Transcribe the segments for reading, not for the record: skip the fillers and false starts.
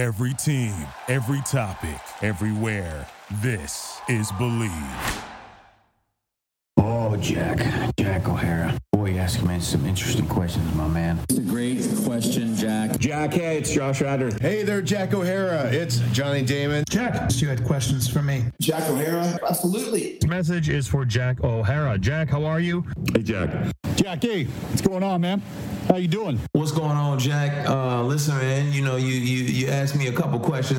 Every team, every topic, everywhere. This is Believe. Oh, Jack O'Hara. Boy, you asked me some interesting questions, my man. It's a great question, Jack. Jack, hey, it's Josh Rader. Hey there, Jack O'Hara. It's Johnny Damon. Jack, you had questions for me. Jack O'Hara, absolutely. This message is for Jack O'Hara. Jack, how are you? Hey, Jack. Jackie, what's going on, man? How you doing? What's going on, Jack? Listen, man, you know, you asked me a couple questions.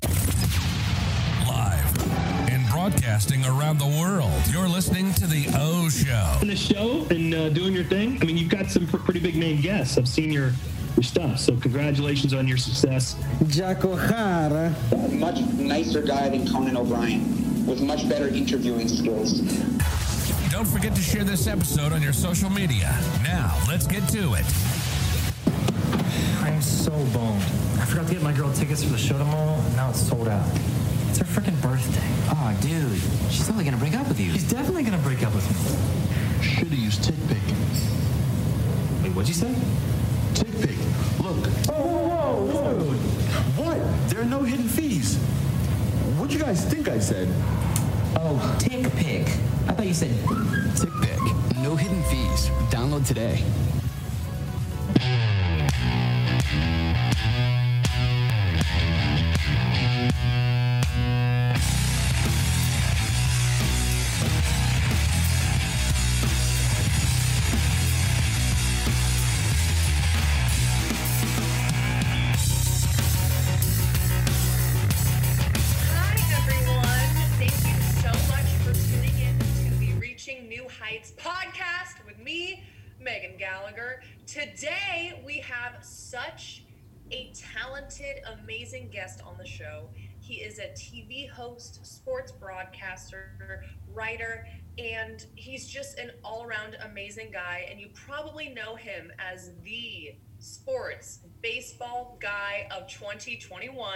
Broadcasting around the world. You're listening to The O Show. In the show and doing your thing. I mean, you've got some pretty big name guests. I've seen your stuff, so congratulations on your success. Jack O'Hara. Much nicer guy than Conan O'Brien, with much better interviewing skills. Don't forget to share this episode on your social media. Now, let's get to it. I am so boned. I forgot to get my girl tickets for the show tomorrow, and now it's sold out. It's her freaking birthday. Oh, dude. She's totally going to break up with you. She's definitely going to break up with me. Should have used TickPick. Wait, what'd you say? TickPick. Look. Whoa. What? There are no hidden fees. What'd you guys think I said? Oh, TickPick. I thought you said TickPick. No hidden fees. Download today. Megan Gallagher. Today we have such a talented, amazing guest on the show. He is a TV host, sports broadcaster, writer, and he's just an all-around amazing guy. And you probably know him as the sports baseball guy of 2021.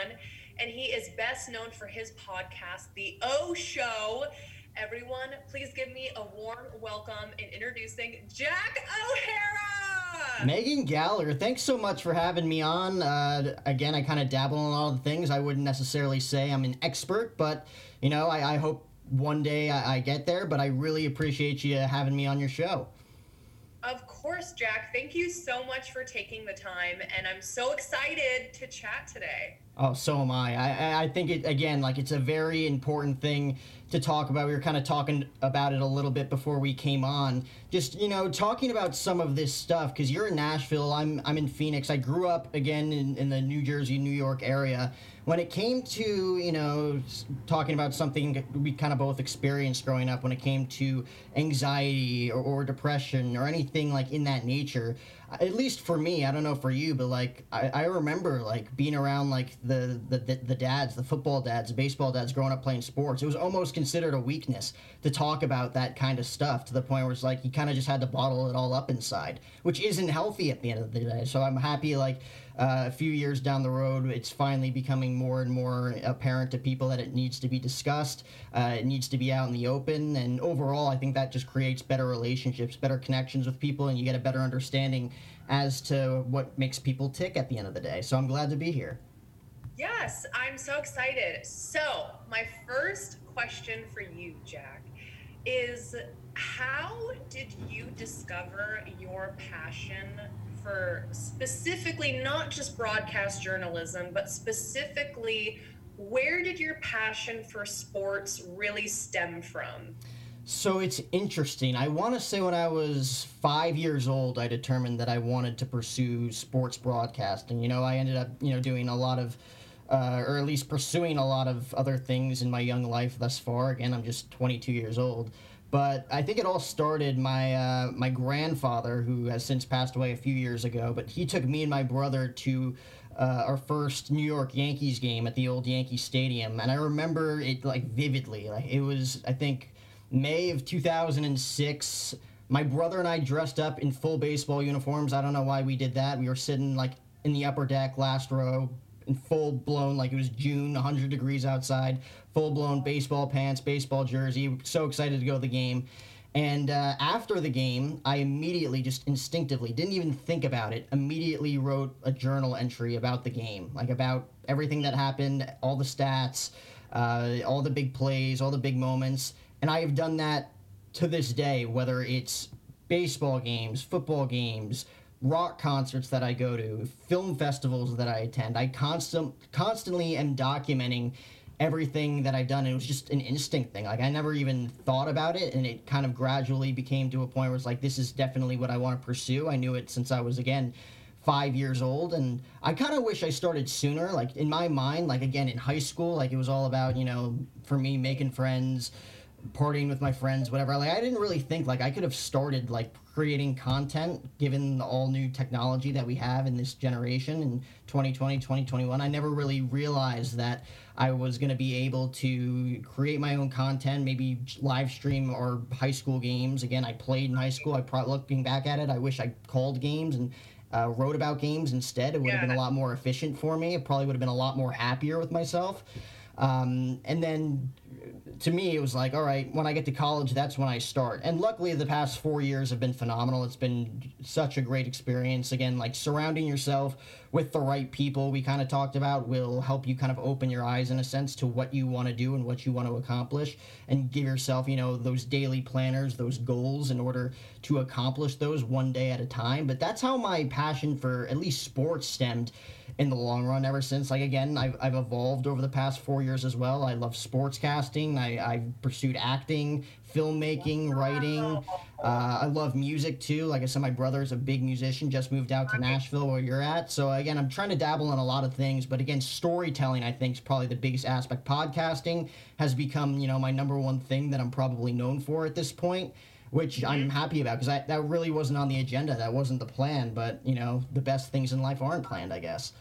And he is best known for his podcast, The O Show. Everyone, please give me a warm welcome in introducing Jack O'Hara! Megan Gallagher, thanks so much for having me on. Again, I kind of dabble in all the things. I wouldn't necessarily say I'm an expert, but, you know, I hope one day I get there, but I really appreciate you having me on your show. Of course, Jack. Thank you so much for taking the time, and I'm so excited to chat today. Oh, so am I. I think, it's a very important thing to talk about. We were kind of talking about it a little bit before we came on. Just, you know, talking about some of this stuff, because you're in Nashville, I'm in Phoenix. I grew up, again, in the New Jersey, New York area. When it came to, you know, talking about something we kind of both experienced growing up, when it came to anxiety or depression or anything like in that nature, at least for me, I don't know for you, but like I remember like being around like the dads, the football dads, baseball dads growing up playing sports. It was almost considered a weakness to talk about that kind of stuff, to the point where it's like you kind of just had to bottle it all up inside, which isn't healthy at the end of the day. So I'm happy like a few years down the road, it's finally becoming more and more apparent to people that it needs to be discussed. It needs to be out in the open. And overall, I think that just creates better relationships, better connections with people, and you get a better understanding as to what makes people tick at the end of the day. So I'm glad to be here. Yes, I'm so excited. So my first question for you, Jack, is how did you discover your passion for specifically not just broadcast journalism, but specifically where did your passion for sports really stem from? So it's interesting. I want to say when I was 5 years old, I determined that I wanted to pursue sports broadcasting. You know, I ended up, you know, doing a lot of, or at least pursuing a lot of other things in my young life thus far. Again, I'm just 22 years old. But I think it all started my grandfather, who has since passed away a few years ago, but he took me and my brother to our first New York Yankees game at the old Yankee Stadium. And I remember it like vividly. Like it was, I think, May of 2006. My brother and I dressed up in full baseball uniforms. I don't know why we did that. We were sitting like in the upper deck, last row, in full blown, like it was June, 100 degrees outside, full blown baseball pants, baseball jersey. So excited to go to the game. And after the game, I immediately, just instinctively, didn't even think about it, immediately wrote a journal entry about the game, like about everything that happened, all the stats, all the big plays, all the big moments. And I have done that to this day, whether it's baseball games, football games, rock concerts that I go to, film festivals that I attend. I constantly am documenting everything that I've done. It was just an instinct thing. Like, I never even thought about it, and it kind of gradually became to a point where it's like, this is definitely what I want to pursue. I knew it since I was, again, 5 years old, and I kind of wish I started sooner. Like, in my mind, like, again, in high school, like, it was all about, you know, for me, making friends, partying with my friends, whatever. Like, I didn't really think, like, I could have started, like, creating content, given the all new technology that we have in this generation in 2020, 2021. I never really realized that I was going to be able to create my own content, maybe live stream our high school games. Again, I played in high school. Looking back at it, I wish I called games and wrote about games instead. It would have been a lot more efficient for me. It probably would have been a lot more happier with myself. And then to me, it was like, all right, when I get to college, that's when I start. And luckily, the past 4 years have been phenomenal. It's been such a great experience. Again, like, surrounding yourself with the right people we kind of talked about will help you kind of open your eyes, in a sense, to what you want to do and what you want to accomplish, and give yourself, you know, those daily planners, those goals, in order to accomplish those one day at a time. But that's how my passion for at least sports stemmed in the long run ever since. Like, again, I've evolved over the past 4 years as well. I love sportscasting. I've pursued acting, filmmaking, writing. I love music too. Like I said, my brother's a big musician, just moved out to Nashville where you're at. So again, I'm trying to dabble in a lot of things, but again, storytelling, I think, is probably the biggest aspect. Podcasting has become, you know, my number one thing that I'm probably known for at this point, which I'm happy about, because that really wasn't on the agenda. That wasn't the plan, but, you know, the best things in life aren't planned, I guess.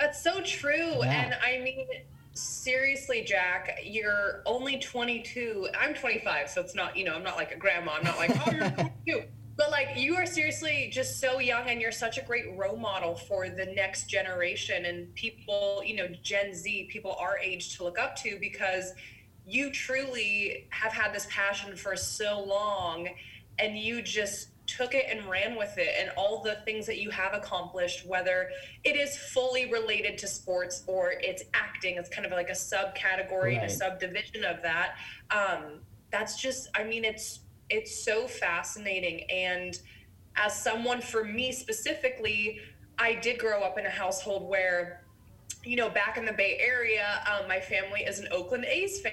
That's so true. Yeah. And I mean, seriously, Jack, you're only 22. I'm 25, so it's not, you know, I'm not like a grandma. I'm not like, oh, you're 22. But, like, you are seriously just so young, and you're such a great role model for the next generation and people, you know, Gen Z, people our age to look up to, because you truly have had this passion for so long, and you just took it and ran with it, and all the things that you have accomplished, whether it is fully related to sports or it's acting, it's kind of like a subcategory, a subdivision of that. That's just, I mean, it's so fascinating. And as someone, for me specifically, I did grow up in a household where, you know, back in the Bay Area, my family is an Oakland A's fan,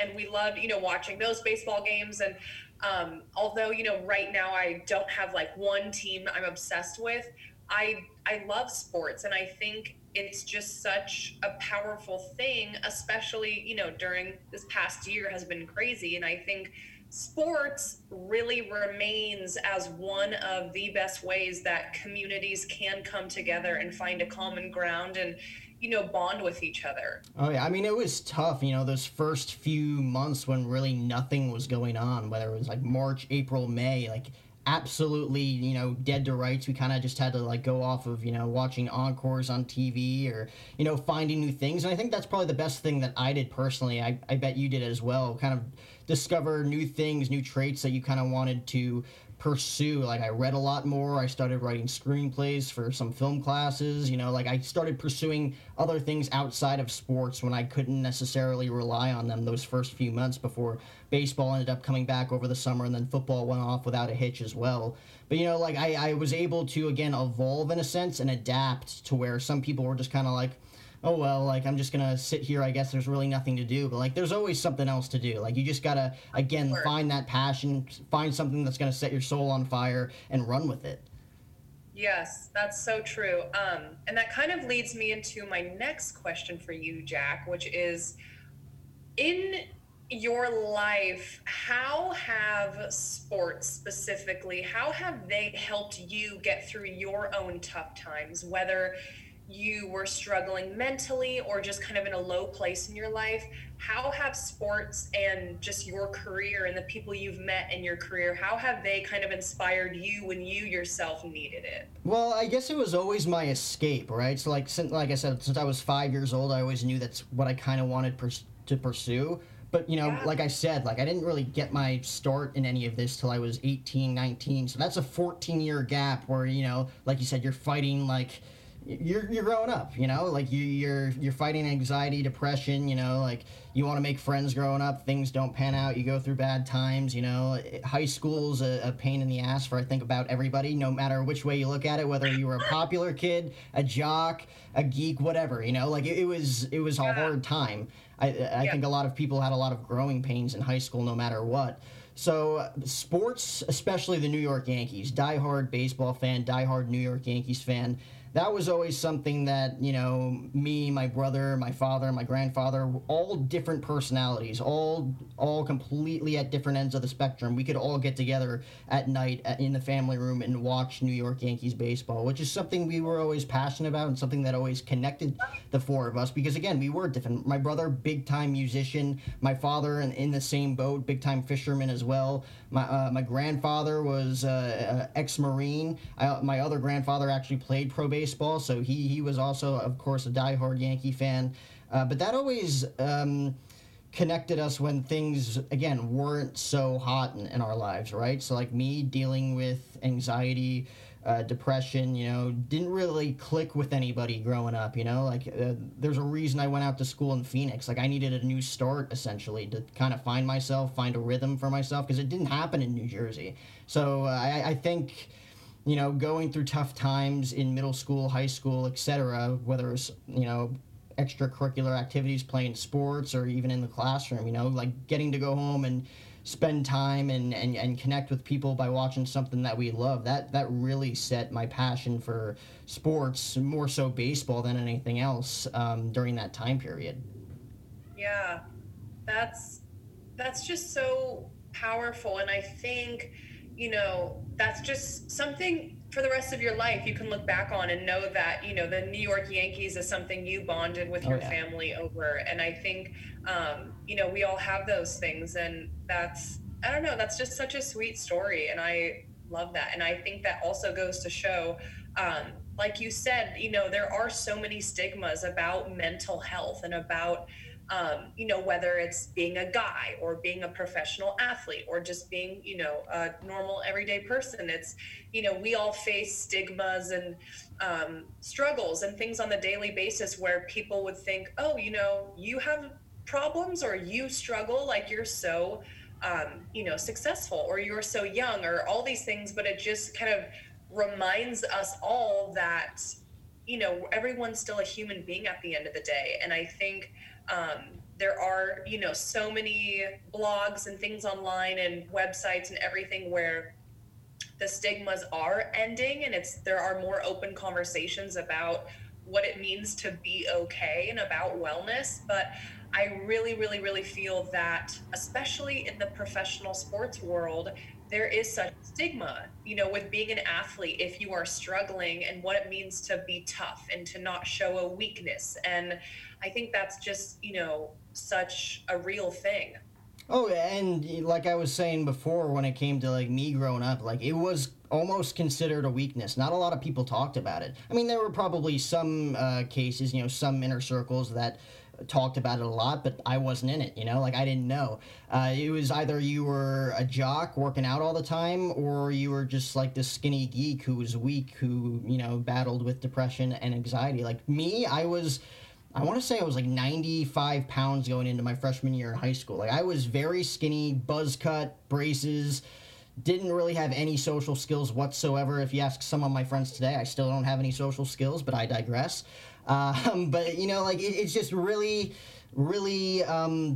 and we loved, you know, watching those baseball games. And although, you know, right now I don't have like one team that I'm obsessed with, I love sports, and I think it's just such a powerful thing, especially, you know, during this past year has been crazy. And I think sports really remains as one of the best ways that communities can come together and find a common ground and, you know, bond with each other. Oh, yeah. I mean, it was tough, you know, those first few months when really nothing was going on, whether it was like March, April, May, like absolutely, you know, dead to rights. We kind of just had to like go off of, you know, watching encores on TV or, you know, finding new things. And I think that's probably the best thing that I did personally. I bet you did as well. Kind of discover new things, new traits that you kind of wanted to pursue. Like, I read a lot more. I started writing screenplays for some film classes, you know, like I started pursuing other things outside of sports when I couldn't necessarily rely on them those first few months before baseball ended up coming back over the summer, and then football went off without a hitch as well. But, you know, like I was able to, again, evolve in a sense and adapt to where some people were just kind of like, oh, well, like, I'm just going to sit here. I guess there's really nothing to do. But, like, there's always something else to do. Like, you just got to, again, find that passion, find something that's going to set your soul on fire and run with it. Yes, that's so true. And that kind of leads me into my next question for you, Jack, which is, in your life, how have sports specifically, how have they helped you get through your own tough times, whether you were struggling mentally or just kind of in a low place in your life? How have sports and just your career and the people you've met in your career, how have they kind of inspired you when you yourself needed it? Well, I guess it was always my escape, right? So like I said, since I was 5 years old, I always knew that's what I kind of wanted to pursue. But, you know, like I said, like I didn't really get my start in any of this till I was 18, 19. So that's a 14-year gap where, you know, like you said, you're fighting, like, you're growing up, you know, like you're fighting anxiety, depression, you know, like you want to make friends growing up. Things don't pan out. You go through bad times, you know. High school's a pain in the ass for, I think, about everybody, no matter which way you look at it, whether you were a popular kid, a jock, a geek, whatever, you know, like it was a hard time. I think a lot of people had a lot of growing pains in high school, no matter what. So sports, especially the New York Yankees, diehard baseball fan, diehard New York Yankees fan. That was always something that, you know, me, my brother, my father, my grandfather, all different personalities, all completely at different ends of the spectrum. We could all get together at night in the family room and watch New York Yankees baseball, which is something we were always passionate about and something that always connected the four of us because, again, we were different. My brother, big-time musician. My father in the same boat, big-time fisherman as well. My grandfather was ex-Marine. My other grandfather actually played pro baseball. So he was also, of course, a diehard Yankee fan. But that always connected us when things, again, weren't so hot in our lives, right? So, like, me dealing with anxiety, depression, you know, didn't really click with anybody growing up, you know? Like, there's a reason I went out to school in Phoenix. Like, I needed a new start, essentially, to kind of find myself, find a rhythm for myself, because it didn't happen in New Jersey. So I think, you know, going through tough times in middle school, high school, etc., whether it's, you know, extracurricular activities, playing sports, or even in the classroom, you know, like getting to go home and spend time and connect with people by watching something that we love, that really set my passion for sports, more so baseball than anything else, during that time period. Yeah, that's just so powerful, and I think, you know, that's just something for the rest of your life you can look back on and know that, you know, the New York Yankees is something you bonded with your family over. And I think, you know, we all have those things, and that's, I don't know, that's just such a sweet story. And I love that. And I think that also goes to show, like you said, you know, there are so many stigmas about mental health and about, you know, whether it's being a guy or being a professional athlete or just being, you know, a normal everyday person. It's, you know, we all face stigmas and struggles and things on the daily basis where people would think, oh, you know, you have problems or you struggle, like you're so, you know, successful or you're so young or all these things. But it just kind of reminds us all that, you know, everyone's still a human being at the end of the day. And I think, there are, you know, so many blogs and things online and websites and everything where the stigmas are ending, and there are more open conversations about what it means to be okay and about wellness. But I really, really, really feel that, especially in the professional sports world, there is such stigma, you know, with being an athlete, if you are struggling and what it means to be tough and to not show a weakness. And I think that's just, you know, such a real thing. Oh, and like I was saying before, when it came to, like, me growing up, like, it was almost considered a weakness. Not a lot of people talked about it. I mean, there were probably some cases, you know, some inner circles that talked about it a lot, but I wasn't in it, you know, like I didn't know. It was either you were a jock working out all the time, or you were just like this skinny geek who was weak, who, you know, battled with depression and anxiety. Like me, I want to say I was like 95 pounds going into my freshman year in high school. Like I was very skinny, buzz cut, braces, didn't really have any social skills whatsoever. If you ask some of my friends today, I still don't have any social skills, but I digress. But, you know, like, it's just really, really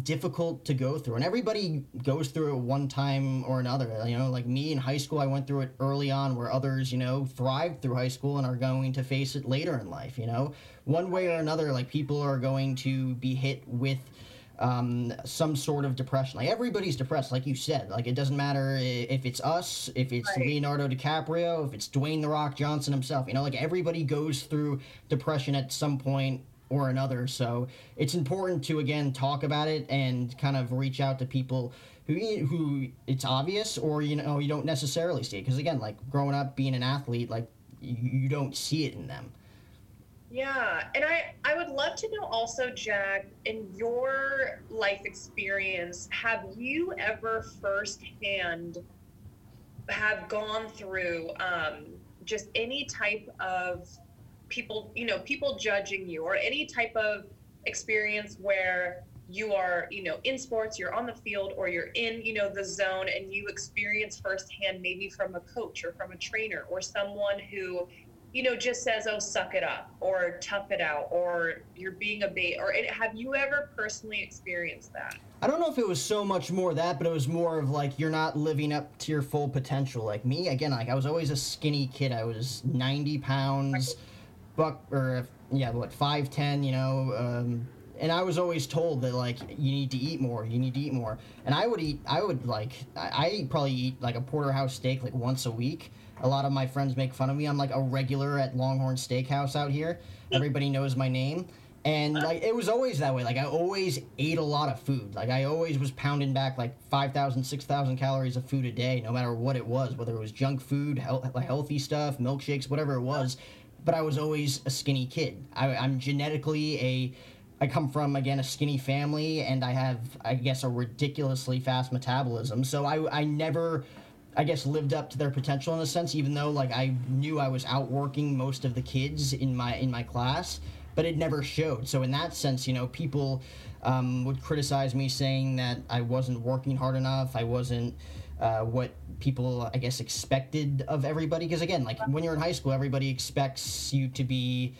difficult to go through. And everybody goes through it one time or another. You know, like me in high school, I went through it early on, where others, you know, thrived through high school and are going to face it later in life, you know. One way or another, like, people are going to be hit with some sort of depression. Like, everybody's depressed, like you said. Like, it doesn't matter if it's us, if it's Leonardo DiCaprio, if it's Dwayne The Rock Johnson himself, you know, like everybody goes through depression at some point or another. So it's important to, again, talk about it and kind of reach out to people who it's obvious, or, you know, you don't necessarily see it. Because, again, like growing up being an athlete, like you don't see it in them. Yeah, and I would love to know also, Jack, in your life experience, have you ever firsthand have gone through just any type of people, you know, people judging you, or any type of experience where you are, you know, in sports, you're on the field, or you're in, you know, the zone, and you experience firsthand, maybe from a coach or from a trainer or someone who, you know, just says, oh, suck it up, or tough it out, or you're being a bait, or have you ever personally experienced that? I don't know if it was so much more that, but it was more of like, you're not living up to your full potential. Like me, again, like I was always a skinny kid. I was 90 pounds, what, 5'10", you know, and I was always told that, like, you need to eat more. And I probably eat, like, a porterhouse steak, like, once a week. A lot of my friends make fun of me. I'm, like, a regular at Longhorn Steakhouse out here. Everybody knows my name. And, like, it was always that way. Like, I always ate a lot of food. Like, I always was pounding back, like, 5,000, 6,000 calories of food a day, no matter what it was, whether it was junk food, healthy stuff, milkshakes, whatever it was. But I was always a skinny kid. I'm genetically I come from, again, a skinny family, and I have, I guess, a ridiculously fast metabolism. So I never, I guess, lived up to their potential in a sense, even though, like, I knew I was outworking most of the kids in my class, but it never showed. So in that sense, you know, people would criticize me, saying that I wasn't working hard enough, I wasn't what people, I guess, expected of everybody. Because, again, like, when you're in high school, everybody expects you to be,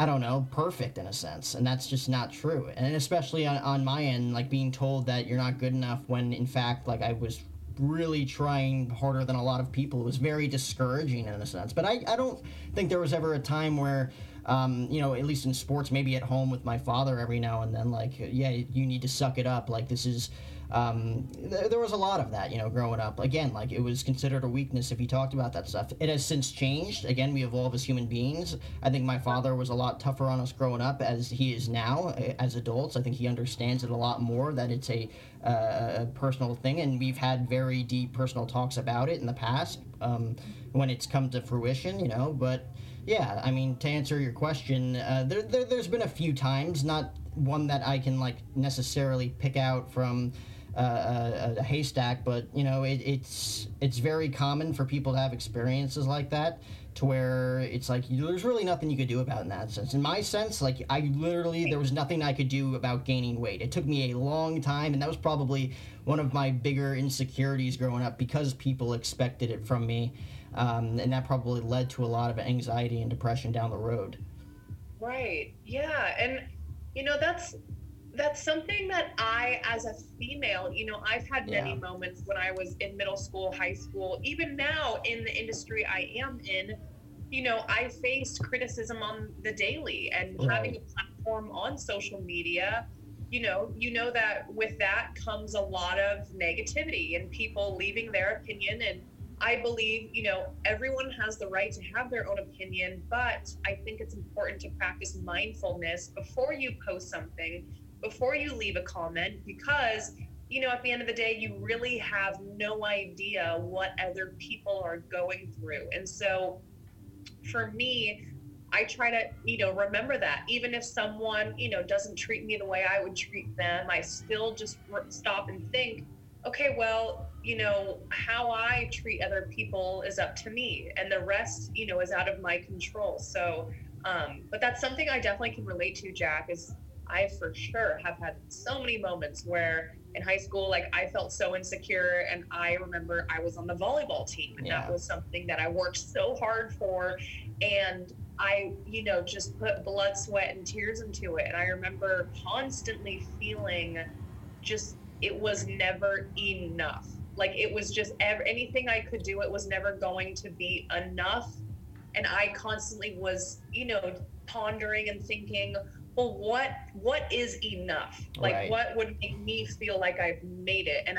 I don't know, perfect in a sense, and that's just not true. And especially on my end, like, being told that you're not good enough when, in fact, like, I was really trying harder than a lot of people. It was very discouraging in a sense. But I don't think there was ever a time where, you know, at least in sports, maybe at home with my father every now and then, like, yeah, you need to suck it up. Like, this is, there was a lot of that, you know, growing up. Again, like, it was considered a weakness if you talked about that stuff. It has since changed. Again, we evolve as human beings. I think my father was a lot tougher on us growing up as he is now as adults. I think he understands it a lot more, that it's a personal thing, and we've had very deep personal talks about it in the past when it's come to fruition, you know. But yeah, I mean, to answer your question, there's been a few times, not one that I can, like, necessarily pick out from a haystack, but, you know, it's very common for people to have experiences like that, to where it's like, there's really nothing you could do about it in that sense. In my sense, like, there was nothing I could do about gaining weight. It took me a long time, and that was probably one of my bigger insecurities growing up, because people expected it from me, and that probably led to a lot of anxiety and depression down the road. Right. Yeah. And, you know, that's something that I, as a female, you know, I've had many moments when I was in middle school, high school, even now in the industry I am in, you know, I faced criticism on the daily, and having a platform on social media, you know that with that comes a lot of negativity and people leaving their opinion. And I believe, you know, everyone has the right to have their own opinion, but I think it's important to practice mindfulness before you post something, before you leave a comment, because, you know, at the end of the day, you really have no idea what other people are going through. And so for me, I try to, you know, remember that even if someone, you know, doesn't treat me the way I would treat them, I still just stop and think, okay, well, you know, how I treat other people is up to me, and the rest, you know, is out of my control. So, but that's something I definitely can relate to, Jack, is I for sure have had so many moments where in high school, like, I felt so insecure, and I remember I was on the volleyball team, and that was something that I worked so hard for, and I, you know, just put blood, sweat, and tears into it. And I remember constantly feeling just, it was never enough. Like, it was just anything I could do, it was never going to be enough. And I constantly was, you know, pondering and thinking, well, what is enough? Like, what would make me feel like I've made it? And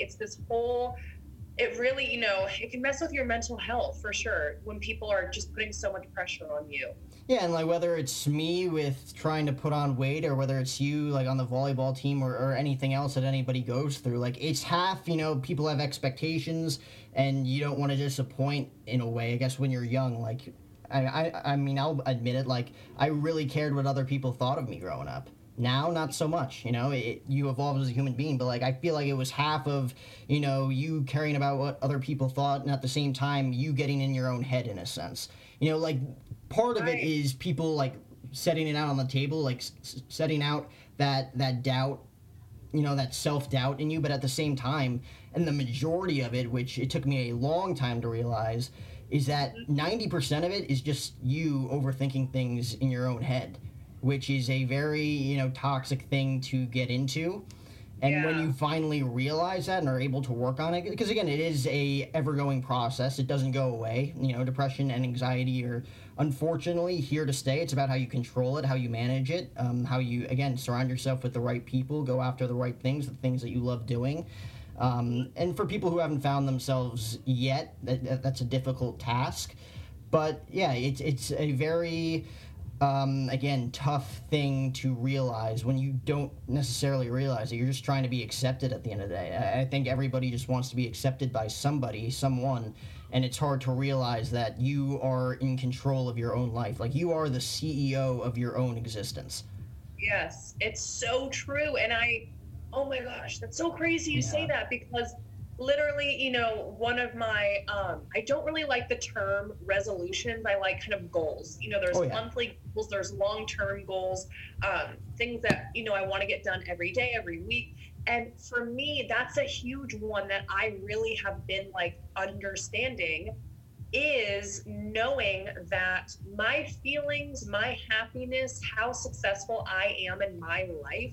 it's this whole, it really, you know, it can mess with your mental health for sure when people are just putting so much pressure on you. Yeah, and, like, whether it's me with trying to put on weight, or whether it's you, like, on the volleyball team, or anything else that anybody goes through, like, it's half, you know, people have expectations, and you don't want to disappoint in a way, I guess, when you're young. Like, I mean, I'll admit it, like, I really cared what other people thought of me growing up. Now, not so much, you know, you evolved as a human being, but, like, I feel like it was half of, you know, you caring about what other people thought, and at the same time, you getting in your own head, in a sense. You know, like, part of it is people, like, setting it out on the table, like, setting out that doubt, you know, that self-doubt in you, but at the same time, and the majority of it, which it took me a long time to realize, is that 90% of it is just you overthinking things in your own head, which is a very, you know, toxic thing to get into. And when you finally realize that and are able to work on it, because, again, it is a ever-going process. It doesn't go away. You know, depression and anxiety are, unfortunately, here to stay. It's about how you control it, how you manage it, how you, again, surround yourself with the right people, go after the right things, the things that you love doing. And for people who haven't found themselves yet, that's a difficult task. But, yeah, it's a very... again, tough thing to realize when you don't necessarily realize it. You're just trying to be accepted at the end of the day. I think everybody just wants to be accepted by somebody, someone, and it's hard to realize that you are in control of your own life. Like, you are the CEO of your own existence. Yes, it's so true. And oh my gosh, that's so crazy you say that, because literally, you know, one of my, I don't really like the term resolutions. I like kind of goals. You know, there's monthly goals, there's long-term goals, things that, you know, I want to get done every day, every week. And for me, that's a huge one that I really have been, like, understanding, is knowing that my feelings, my happiness, how successful I am in my life,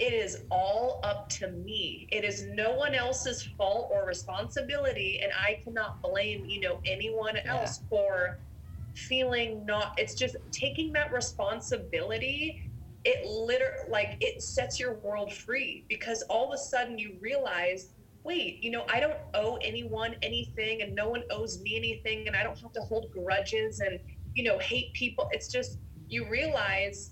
it is all up to me. It is no one else's fault or responsibility, and I cannot blame, you know, anyone else for feeling not. It's just taking that responsibility. It literally, like, it sets your world free, because all of a sudden you realize, wait, you know, I don't owe anyone anything, and no one owes me anything, and I don't have to hold grudges and, you know, hate people. It's just, you realize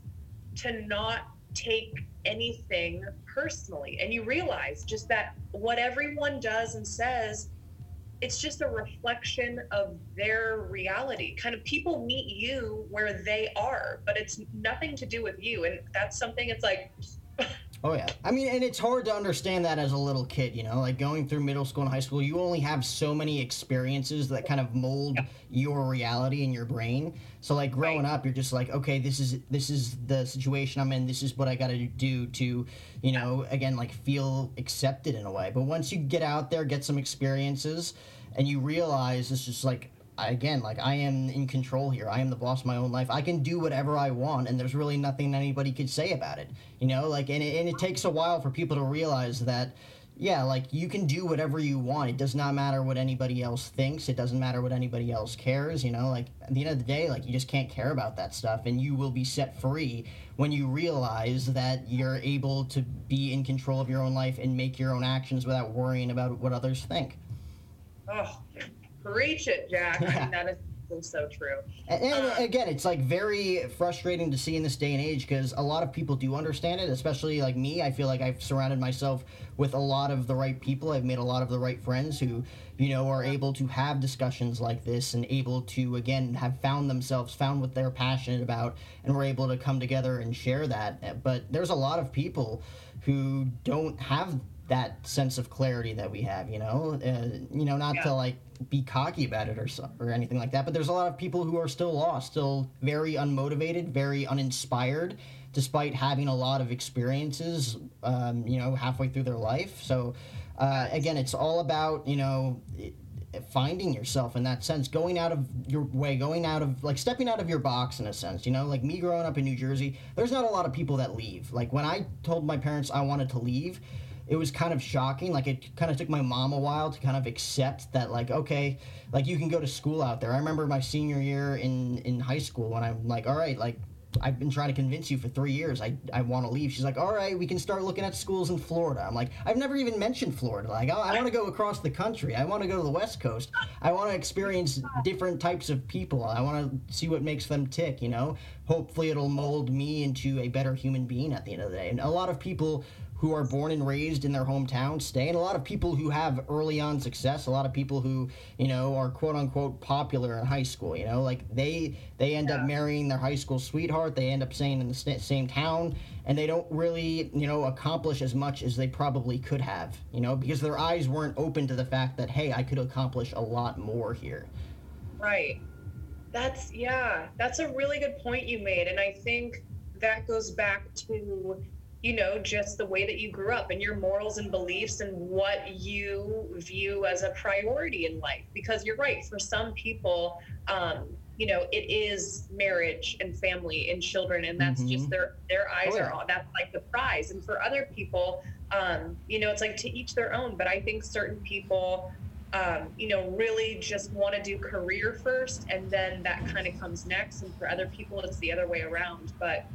to not take anything personally, and you realize just that what everyone does and says, it's just a reflection of their reality. Kind of, people meet you where they are, but it's nothing to do with you, and that's something, it's like I mean, and it's hard to understand that as a little kid, you know, like, going through middle school and high school, you only have so many experiences that kind of mold your reality in your brain. So, like, growing up, you're just like, okay, this is the situation I'm in. This is what I got to do to, you know, again, like, feel accepted in a way. But once you get out there, get some experiences, and you realize it's just like, again, like, I am in control here. I am the boss of my own life. I can do whatever I want, and there's really nothing anybody could say about it, you know, like, and it takes a while for people to realize that, yeah, like, you can do whatever you want. It does not matter what anybody else thinks. It doesn't matter what anybody else cares, you know, like, at the end of the day, like, you just can't care about that stuff, and you will be set free when you realize that you're able to be in control of your own life and make your own actions without worrying about what others think. Oh, reach it, Jack. I mean, that is so true. And again, it's, like, very frustrating to see in this day and age, because a lot of people do understand it, especially, like, me. I feel like I've surrounded myself with a lot of the right people. I've made a lot of the right friends who, you know, are able to have discussions like this and able to, again, have found what they're passionate about, and we're able to come together and share that. But there's a lot of people who don't have that sense of clarity that we have, you know? Not to, like, be cocky about it or anything like that, but there's a lot of people who are still lost, still very unmotivated, very uninspired, despite having a lot of experiences, you know, halfway through their life. So, again, it's all about, you know, finding yourself in that sense, going out of your way, going out of, like, stepping out of your box in a sense, you know, like, me growing up in New Jersey, there's not a lot of people that leave. Like, when I told my parents I wanted to leave, it was kind of shocking. Like, it kind of took my mom a while to kind of accept that, like, okay, like, you can go to school out there. I remember my senior year in high school when I'm like, all right, like, I've been trying to convince you for 3 years. I want to leave. She's like, all right, we can start looking at schools in Florida. I'm like, I've never even mentioned Florida. Like, I want to go across the country. I want to go to the West Coast. I want to experience different types of people. I want to see what makes them tick, you know? hopefully it'll mold me into a better human being at the end of the day. And a lot of people who are born and raised in their hometown stay, and a lot of people who have early on success, a lot of people who, you know, are quote unquote popular in high school, you know, like they end up marrying their high school sweetheart, they end up staying in the same town, and they don't really, you know, accomplish as much as they probably could have, you know, because their eyes weren't open to the fact that, hey, I could accomplish a lot more here. Right. That's a really good point you made, and I think that goes back to, you know, just the way that you grew up and your morals and beliefs and what you view as a priority in life. Because you're right, for some people, you know, it is marriage and family and children, and that's just their eyes are on. That's like the prize. And for other people, you know, it's like to each their own. But I think certain people, you know, really just want to do career first, and then that kind of comes next. And for other people, it's the other way around. But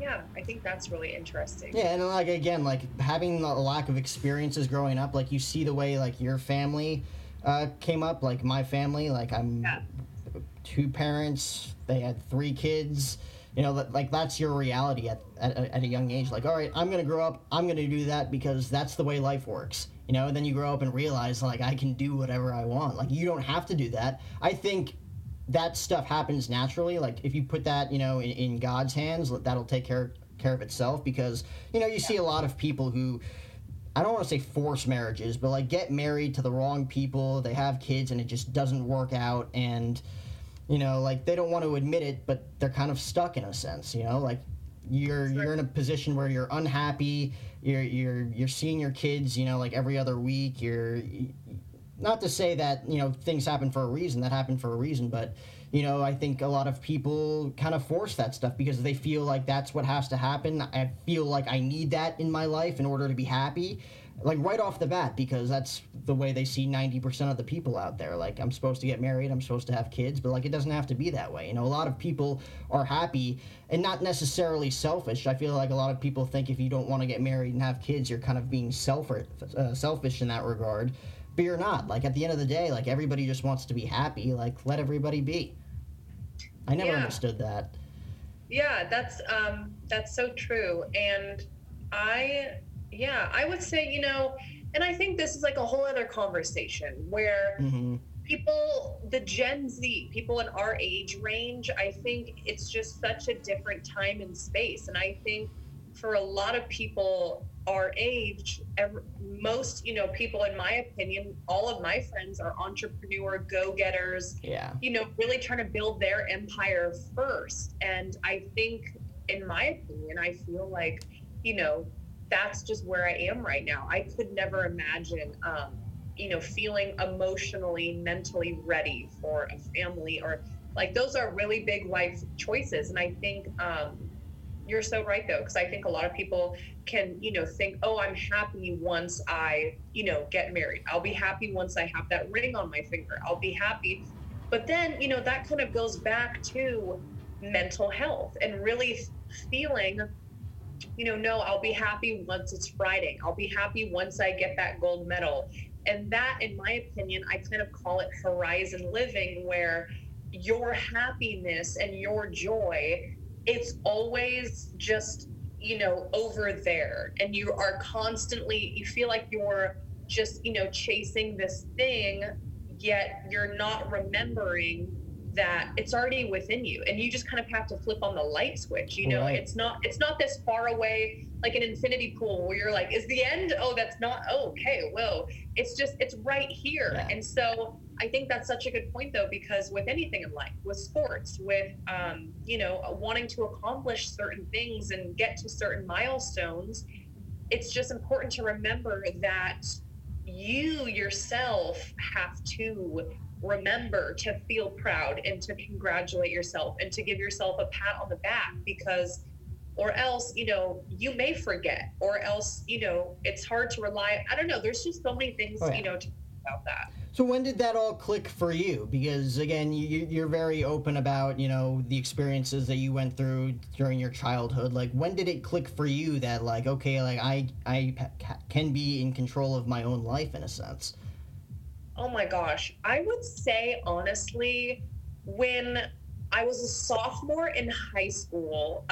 yeah, I think that's really interesting. Yeah, and like, again, like having a lack of experiences growing up, like you see the way like your family came up, like my family, like I'm two parents, they had three kids, you know, like that's your reality at a young age. Like, all right, I'm going to grow up, I'm going to do that because that's the way life works. You know, and then you grow up and realize like I can do whatever I want. Like you don't have to do that. I think that stuff happens naturally. Like if you put that, you know, in God's hands, that'll take care of itself, because, you know, you see a lot of people who, I don't want to say force marriages, but like get married to the wrong people. They have kids and it just doesn't work out. And, you know, like they don't want to admit it, but they're kind of stuck in a sense, you know, like you're in a position where you're unhappy. You're seeing your kids, you know, like every other week. You're not to say that, you know, things happen for a reason. That happened for a reason, but, you know, I think a lot of people kind of force that stuff because they feel like that's what has to happen. I feel like I need that in my life in order to be happy, like right off the bat, because that's the way they see 90% of the people out there. Like, I'm supposed to get married, I'm supposed to have kids, but like it doesn't have to be that way. You know, a lot of people are happy and not necessarily selfish. I feel like a lot of people think if you don't want to get married and have kids, you're kind of being selfish in that regard. But you're not. Like at the end of the day, like everybody just wants to be happy. Like let everybody be. I never understood that. Yeah, that's so true. And I would say, you know, and I think this is like a whole other conversation where people, the Gen Z people in our age range, I think it's just such a different time and space. And I think for a lot of people our age, most, you know, people, in my opinion, all of my friends are entrepreneur go-getters, you know, really trying to build their empire first. And I think, in my opinion, I feel like, you know, that's just where I am right now. I could never imagine, you know, feeling emotionally, mentally ready for a family, or like those are really big life choices. And I think, you're so right, though, because I think a lot of people can, you know, think, oh, I'm happy once I, you know, get married. I'll be happy once I have that ring on my finger. I'll be happy. But then, you know, that kind of goes back to mental health and really feeling, you know, no, I'll be happy once it's Friday. I'll be happy once I get that gold medal. And that, in my opinion, I kind of call it horizon living, where your happiness and your joy, it's always just, you know, over there, and you are constantly, you feel like you're just, you know, chasing this thing, yet you're not remembering that it's already within you, and you just kind of have to flip on the light switch, you know. Right. It's not this far away, like an infinity pool where you're like, is the end? Oh, that's not, okay, well, it's right here. Yeah. And so I think that's such a good point, though, because with anything in life, with sports, with, you know, wanting to accomplish certain things and get to certain milestones, it's just important to remember that you yourself have to remember to feel proud and to congratulate yourself and to give yourself a pat on the back, because, or else, you know, you may forget, or else, you know, it's hard to rely. I don't know. There's just so many things, you know, to about that. So when did that all click for you? Because, again, you're very open about, you know, the experiences that you went through during your childhood. Like, when did it click for you that, like, okay, like, I can be in control of my own life in a sense? Oh, my gosh. I would say, honestly, when I was a sophomore in high school.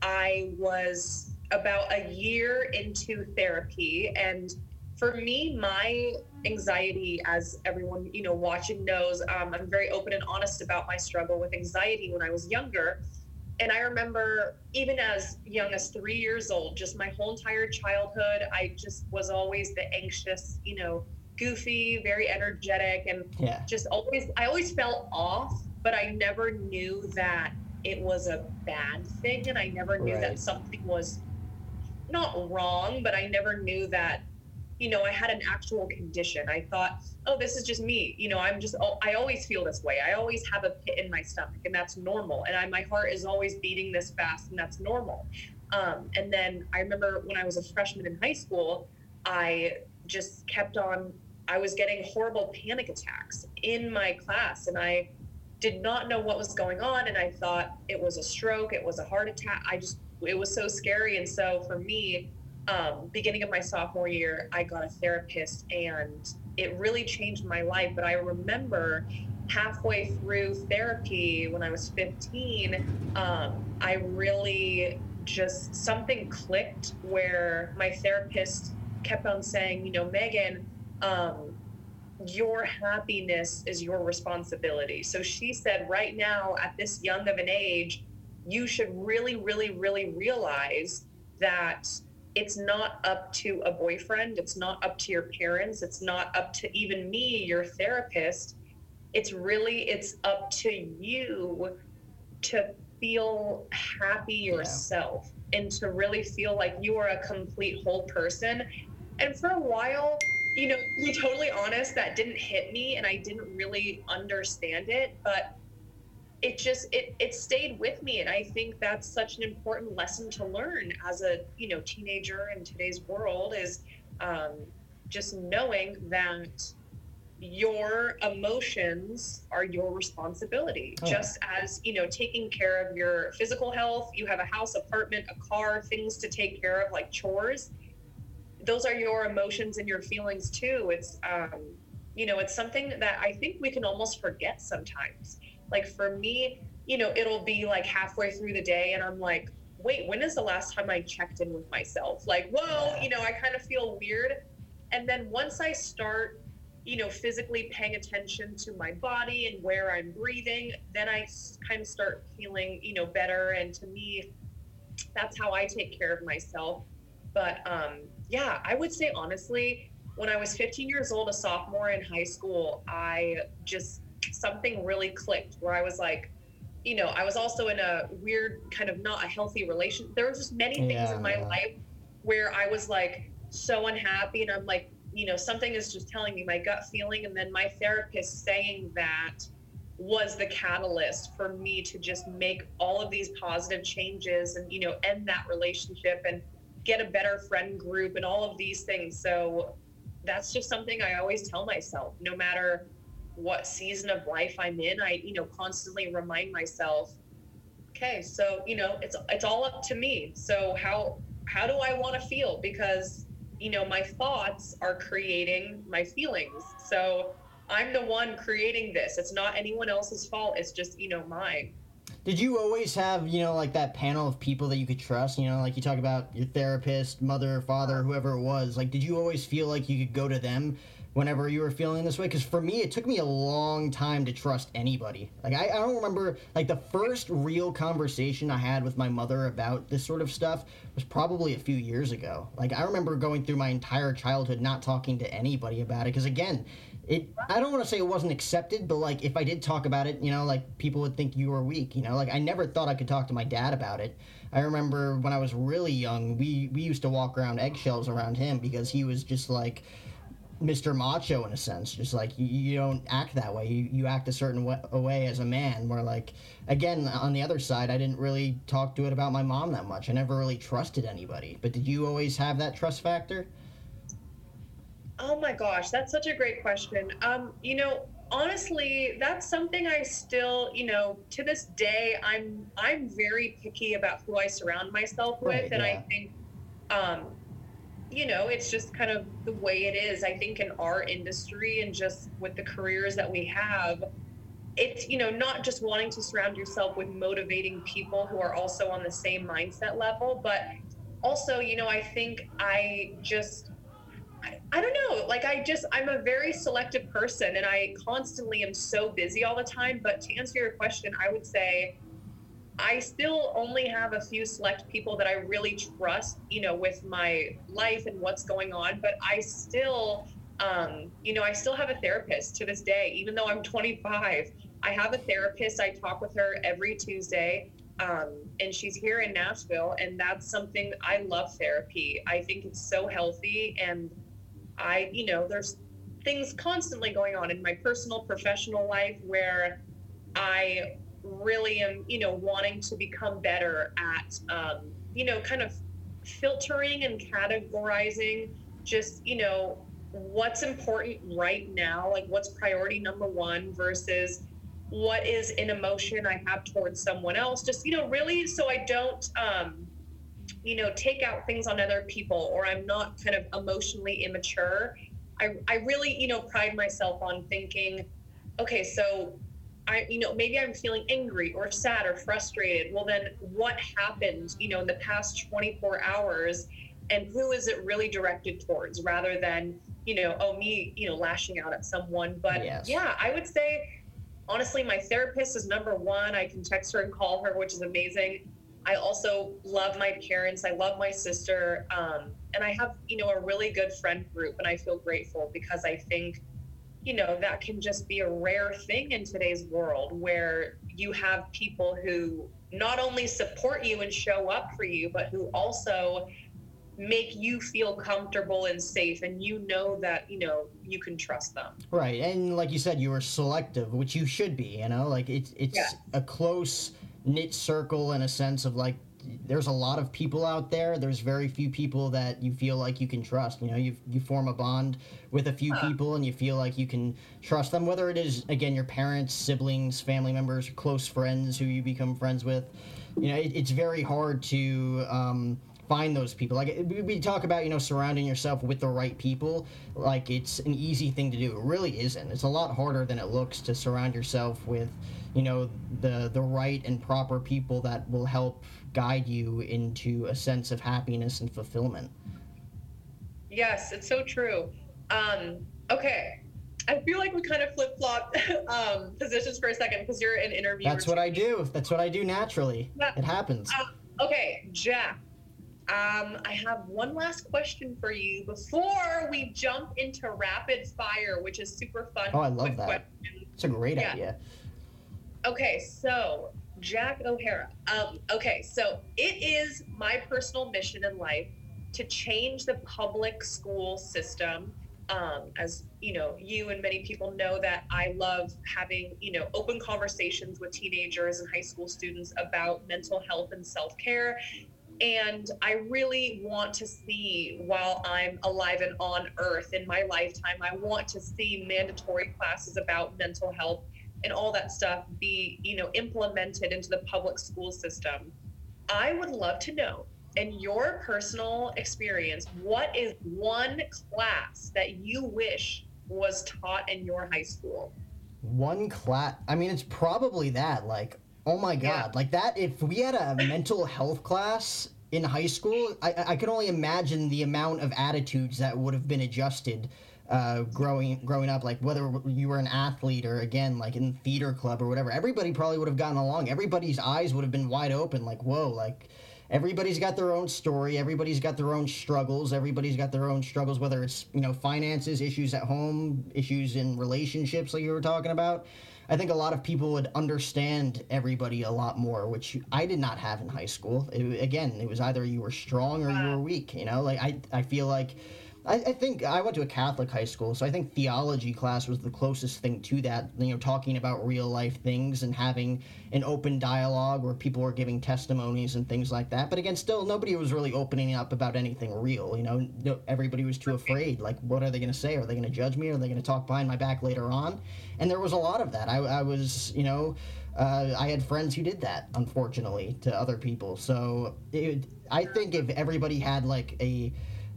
I was about a year into therapy, and for me, my anxiety, as everyone, you know, watching knows, I'm very open and honest about my struggle with anxiety when I was younger. And I remember even as young as 3 years old, just my whole entire childhood, I just was always the anxious, you know, goofy, very energetic, and just I always felt off, but I never knew that it was a bad thing. And I never knew that something was not wrong, but I never knew that, you know, I had an actual condition. I thought, oh, this is just me. You know, I always feel this way. I always have a pit in my stomach, and that's normal. And my heart is always beating this fast, and that's normal. And then I remember when I was a freshman in high school, I just I was getting horrible panic attacks in my class, and I did not know what was going on. And I thought it was a stroke. It was a heart attack. It was so scary. And so for me, beginning of my sophomore year, I got a therapist, and it really changed my life. But I remember halfway through therapy when I was 15, I really just, something clicked where my therapist kept on saying, you know, Megan, your happiness is your responsibility. So she said, right now at this young of an age, you should really, really, really realize that it's not up to a boyfriend. It's not up to your parents. It's not up to even me, your therapist. It's up to you to feel happy yourself and to really feel like you are a complete whole person. And for a while, you know, to be totally honest, that didn't hit me, and I didn't really understand it, but it stayed with me. And I think that's such an important lesson to learn as a, you know, teenager in today's world, is just knowing that your emotions are your responsibility. Just as, you know, taking care of your physical health, you have a house, apartment, a car, things to take care of like chores. Those are your emotions and your feelings too. It's, you know, it's something that I think we can almost forget sometimes. Like for me, you know, it'll be like halfway through the day and I'm like, wait, when is the last time I checked in with myself? Like, whoa, you know, I kind of feel weird. And then once I start, you know, physically paying attention to my body and where I'm breathing, then I kind of start feeling, you know, better. And to me, that's how I take care of myself. But yeah, I would say honestly, when I was 15 years old, a sophomore in high school, something really clicked where I was like, you know, I was also in a weird kind of not a healthy relationship. There were just many things in my life where I was like so unhappy, and I'm like, you know, something is just telling me, my gut feeling. And then my therapist saying that was the catalyst for me to just make all of these positive changes and, you know, end that relationship and get a better friend group and all of these things. So that's just something I always tell myself, no matter what season of life I'm in. I, you know, constantly remind myself, okay, so, you know, it's all up to me. So how do I want to feel? Because, you know, my thoughts are creating my feelings. So I'm the one creating this. It's not anyone else's fault. It's just, you know, mine. Did you always have, you know, like that panel of people that you could trust? You know, like you talk about your therapist, mother, father, whoever it was. Like, did you always feel like you could go to them whenever you were feeling this way? Because for me, it took me a long time to trust anybody. Like, I don't remember, like, the first real conversation I had with my mother about this sort of stuff was probably a few years ago. Like, I remember going through my entire childhood not talking to anybody about it, because, again, I don't want to say it wasn't accepted, but, like, if I did talk about it, you know, like, people would think you were weak, you know? Like, I never thought I could talk to my dad about it. I remember when I was really young, we used to walk around eggshells around him because he was just, like, Mr. Macho in a sense, just like you don't act that way. You act a certain way as a man. Where, like, again, on the other side, I didn't really talk to it about my mom that much. I never really trusted anybody. But did you always have that trust factor? Oh my gosh, that's such a great question. You know, honestly, that's something I still, you know, to this day, I'm very picky about who I surround myself with, and I think, you know, it's just kind of the way it is. I think in our industry and just with the careers that we have, it's, you know, not just wanting to surround yourself with motivating people who are also on the same mindset level, but also, you know, I think I don't know, like I'm a very selective person and I constantly am so busy all the time. But to answer your question, I would say I still only have a few select people that I really trust, you know, with my life and what's going on. But I still, you know, I still have a therapist to this day, even though I'm 25. I have a therapist. I talk with her every Tuesday. And she's here in Nashville, and that's something, I love therapy. I think it's so healthy, and I, you know, there's things constantly going on in my personal, professional life where I really am, you know, wanting to become better at, you know, kind of filtering and categorizing just, you know, what's important right now, like what's priority number one versus what is an emotion I have towards someone else, just, you know, really, so I don't, you know, take out things on other people, or I'm not kind of emotionally immature. I really, you know, pride myself on thinking, okay, so I, you know, maybe I'm feeling angry or sad or frustrated. Well, then what happened, you know, in the past 24 hours, and who is it really directed towards, rather than, you know, oh, me, you know, lashing out at someone. But yes. Yeah, I would say, honestly, my therapist is number one. I can text her and call her, which is amazing. I also love my parents. I love my sister. And I have, you know, a really good friend group, and I feel grateful because I think, you know, that can just be a rare thing in today's world where you have people who not only support you and show up for you, but who also make you feel comfortable and safe, and you know that, you know, you can trust them. Right, and like you said, you were selective, which you should be, you know? Like, it's yeah. A close-knit circle in a sense of, like, there's a lot of people out there. There's very few people that you feel like you can trust. You know, you form a bond with a few people, and you feel like you can trust them, whether it is, again, your parents, siblings, family members, close friends who you become friends with. You know, it's very hard to... find those people. Like, we talk about, you know, surrounding yourself with the right people. Like, it's an easy thing to do. It really isn't. It's a lot harder than it looks to surround yourself with, you know, the right and proper people that will help guide you into a sense of happiness and fulfillment. Yes, it's so true. Okay. I feel like we kind of flip-flopped positions for a second because you're an interviewer. That's what I do. That's what I do naturally. Yeah. It happens. Okay, Jack. I have one last question for you before we jump into rapid fire, which is super fun. Oh, I love that. Questions. It's a great idea. Okay, so Jack O'Hara. Okay, so it is my personal mission in life to change the public school system. As you know, you and many people know that I love having, you know, open conversations with teenagers and high school students about mental health and self-care. And I really want to see, while I'm alive and on earth in my lifetime, I want to see mandatory classes about mental health and all that stuff be, you know, implemented into the public school system. I would love to know, in your personal experience, what is one class that you wish was taught in your high school? One class? I mean, it's probably that, like, oh my God, like that, if we had a mental health class in high school, I can only imagine the amount of attitudes that would have been adjusted growing up, like whether you were an athlete or, again, like in the theater club or whatever. Everybody probably would have gotten along. Everybody's eyes would have been wide open, like, whoa, like everybody's got their own story. Everybody's got their own struggles. Whether it's, you know, finances, issues at home, issues in relationships like you were talking about. I think a lot of people would understand everybody a lot more, which I did not have in high school. It was either you were strong or you were weak, you know? Like, I feel like... I think I went to a Catholic high school, so I think theology class was the closest thing to that, you know, talking about real-life things and having an open dialogue where people were giving testimonies and things like that. But again, still, nobody was really opening up about anything real, you know? Everybody was too afraid. Like, what are they going to say? Are they going to judge me? Are they going to talk behind my back later on? And there was a lot of that. I was, you know... I had friends who did that, unfortunately, to other people. So I think if everybody had like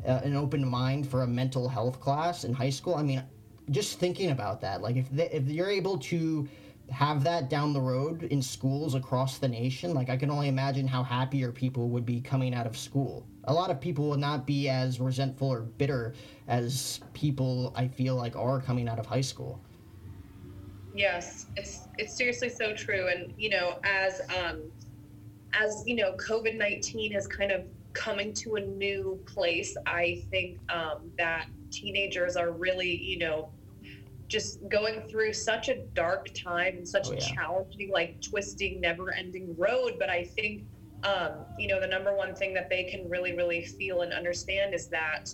an open mind for a mental health class in high school, I mean, just thinking about that, like if you're able to have that down the road in schools across the nation, like, I can only imagine how happier people would be coming out of school. A lot of people would not be as resentful or bitter as people, I feel like, are coming out of high school. Yes, it's seriously so true. And, you know, as you know, COVID-19 is kind of coming to a new place, I think that teenagers are really, you know, just going through such a dark time and such a challenging, like, twisting, never-ending road. But I think, you know, the number one thing that they can really, really feel and understand is that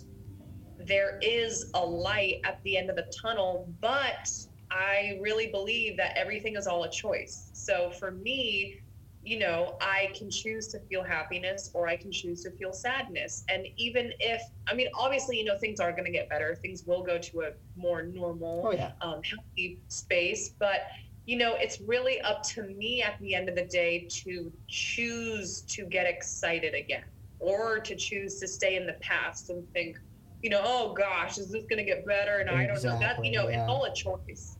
there is a light at the end of the tunnel, but I really believe that everything is all a choice. So for me, you know, I can choose to feel happiness or I can choose to feel sadness. And even if, I mean, obviously, you know, things are going to get better. Things will go to a more normal, healthy space. But, you know, it's really up to me at the end of the day to choose to get excited again or to choose to stay in the past and think, you know, oh gosh, is this going to get better? And I don't know that, you know, it's all a choice.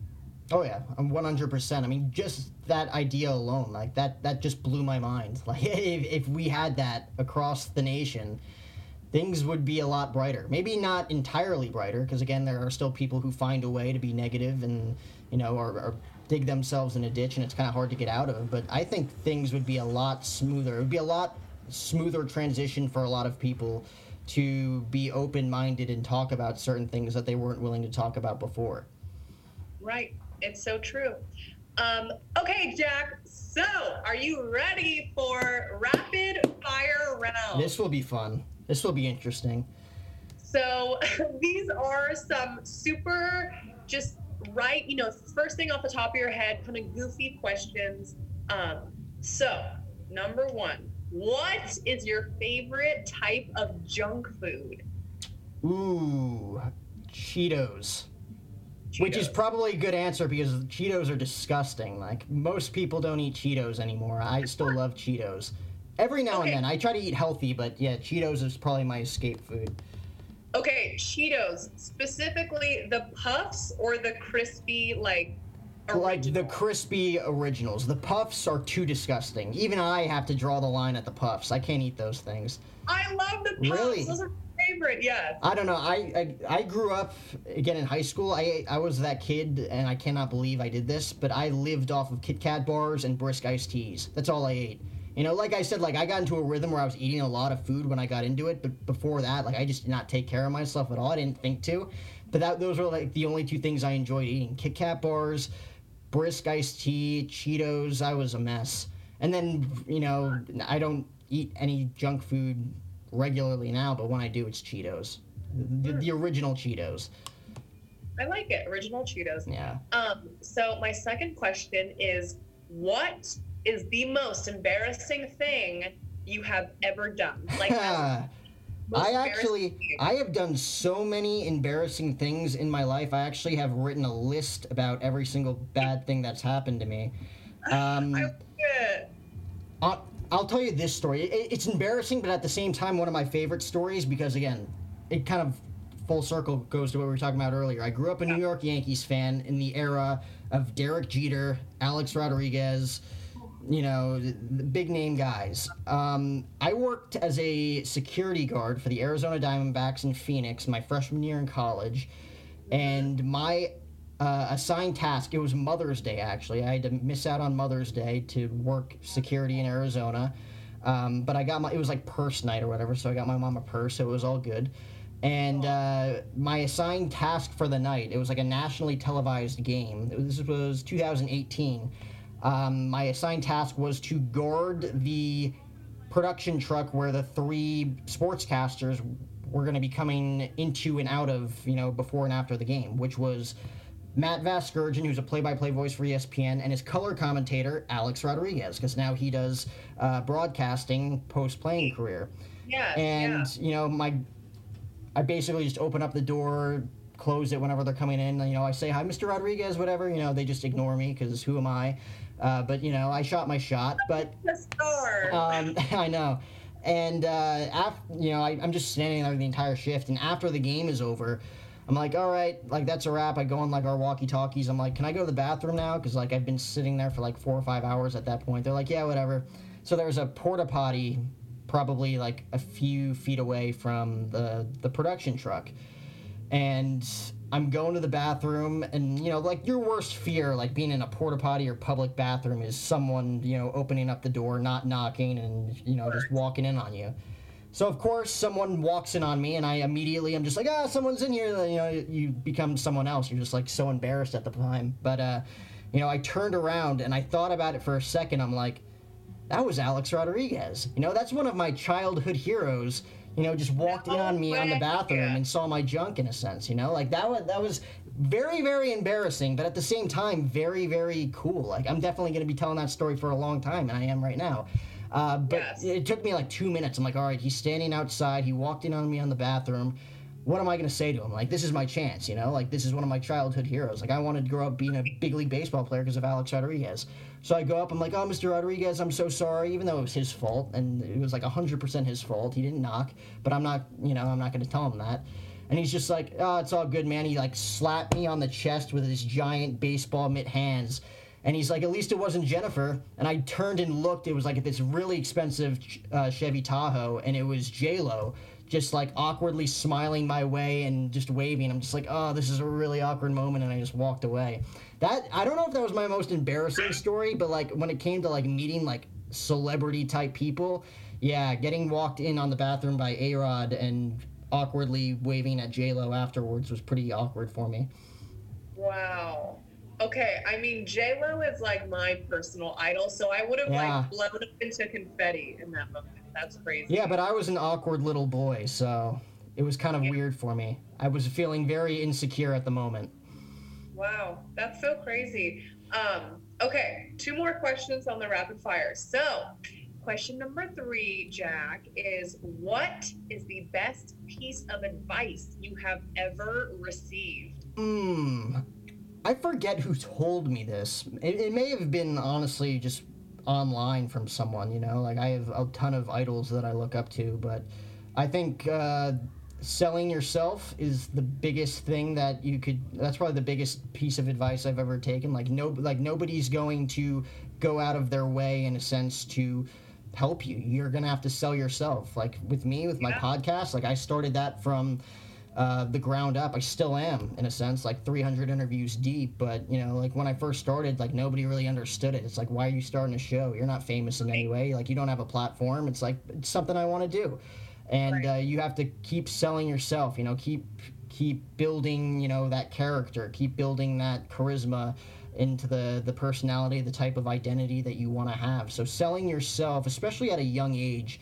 Oh yeah, I'm 100%. I mean, just that idea alone, like that just blew my mind. Like if we had that across the nation, things would be a lot brighter. Maybe not entirely brighter, because again, there are still people who find a way to be negative and, you know, or dig themselves in a ditch, and it's kind of hard to get out of. But I think things would be a lot smoother. It would be a lot smoother transition for a lot of people to be open-minded and talk about certain things that they weren't willing to talk about before. Right. It's so true. Okay, Jack, so are you ready for rapid fire round? This will be fun. This will be interesting. So these are some super just right, you know, first thing off the top of your head, kind of goofy questions. So number one, what is your favorite type of junk food? Ooh, Cheetos. Which is probably a good answer because Cheetos are disgusting. Like, most people don't eat Cheetos anymore. I still love Cheetos. Every now and then. I try to eat healthy, but yeah, Cheetos is probably my escape food. Okay, Cheetos. Specifically the puffs or the crispy, like, originals? Like the crispy originals. The puffs are too disgusting. Even I have to draw the line at the puffs. I can't eat those things. I love the puffs. Really? Those are favorite, yeah. I don't know. I grew up, again, in high school. I was that kid, and I cannot believe I did this, but I lived off of Kit Kat bars and Brisk iced teas. That's all I ate. You know, like I said, like, I got into a rhythm where I was eating a lot of food when I got into it, but before that, like, I just did not take care of myself at all. I didn't think to. But those were, like, the only two things I enjoyed eating. Kit Kat bars, Brisk iced tea, Cheetos. I was a mess. And then, you know, I don't eat any junk food regularly now, but when I do, it's Cheetos, the original Cheetos. I like it, original Cheetos. Yeah. So my second question is, what is the most embarrassing thing you have ever done? Like, I have done so many embarrassing things in my life. I actually have written a list about every single bad thing that's happened to me. I like it. I'll tell you this story. It's embarrassing, but at the same time, one of my favorite stories because, again, it kind of full circle goes to what we were talking about earlier. I grew up a New York Yankees fan in the era of Derek Jeter, Alex Rodriguez, you know, the big-name guys. I worked as a security guard for the Arizona Diamondbacks in Phoenix my freshman year in college, and my assigned task, it was Mother's Day, actually. I had to miss out on Mother's Day to work security in Arizona. But I got it was like purse night or whatever, so I got my mom a purse, so it was all good. And my assigned task for the night, it was like a nationally televised game. This was 2018. My assigned task was to guard the production truck where the three sportscasters were going to be coming into and out of, you know, before and after the game, which was Matt Vasgersian, who's a play-by-play voice for ESPN, and his color commentator, Alex Rodriguez, because now he does broadcasting post-playing career. Yeah, and, you know, I basically just open up the door, close it whenever they're coming in. You know, I say, hi, Mr. Rodriguez, whatever. You know, they just ignore me because who am I? But, you know, I shot my shot. But I know. And, after, you know, I'm just standing there the entire shift. And after the game is over, I'm like, all right, like, that's a wrap. I go on, like, our walkie-talkies. I'm like, can I go to the bathroom now? Because, like, I've been sitting there for, like, 4 or 5 hours at that point. They're like, yeah, whatever. So there was a porta potty probably, like, a few feet away from the production truck. And I'm going to the bathroom, and, you know, like, your worst fear, like, being in a porta potty or public bathroom is someone, you know, opening up the door, not knocking, and, you know, just walking in on you. So, of course, someone walks in on me, and I immediately am just like, ah, someone's in here. You know, you become someone else. You're just, like, so embarrassed at the time. But, you know, I turned around, and I thought about it for a second. I'm like, that was Alex Rodriguez. You know, that's one of my childhood heroes. You know, just walked in on me on the bathroom and saw my junk in a sense, you know? Like, that was very, very embarrassing, but at the same time, very, very cool. Like, I'm definitely going to be telling that story for a long time, and I am right now. But it took me, like, 2 minutes. I'm like, all right, he's standing outside. He walked in on me on the bathroom. What am I going to say to him? Like, this is my chance, you know? Like, this is one of my childhood heroes. Like, I wanted to grow up being a big league baseball player because of Alex Rodriguez. So I go up, I'm like, oh, Mr. Rodriguez, I'm so sorry, even though it was his fault, and it was, like, 100% his fault. He didn't knock, but I'm not, you know, I'm not going to tell him that. And he's just like, oh, it's all good, man. He, like, slapped me on the chest with his giant baseball mitt hands. And he's like, at least it wasn't Jennifer. And I turned and looked. It was, like, at this really expensive Chevy Tahoe, and it was J-Lo just, like, awkwardly smiling my way and just waving. I'm just like, oh, this is a really awkward moment, and I just walked away. That, I don't know if that was my most embarrassing story, but, like, when it came to, like, meeting, like, celebrity-type people, yeah, getting walked in on the bathroom by A-Rod and awkwardly waving at J-Lo afterwards was pretty awkward for me. Wow. Okay, I mean, J-Lo is, like, my personal idol, so I would have, like, blown up into confetti in that moment. That's crazy. Yeah, but I was an awkward little boy, so it was kind of weird for me. I was feeling very insecure at the moment. Wow, that's so crazy. Okay, 2 more questions on the rapid fire. So, question number 3, Jack, is what is the best piece of advice you have ever received? I forget who told me this. It may have been, honestly, just online from someone, you know? Like, I have a ton of idols that I look up to, but I think selling yourself is the biggest thing that you could... That's probably the biggest piece of advice I've ever taken. Like, nobody's going to go out of their way, in a sense, to help you. You're going to have to sell yourself. Like, with me, with my podcast, like, I started that from... the ground up. I still am, in a sense, like 300 interviews deep, but, you know, like, when I first started, like, nobody really understood it. It's like, why are you starting a show? You're not famous in any way. Like, you don't have a platform. It's like, it's something I want to do. And you have to keep selling yourself, you know, keep building, you know, that character, keep building that charisma into the personality, the type of identity that you want to have. So selling yourself, especially at a young age,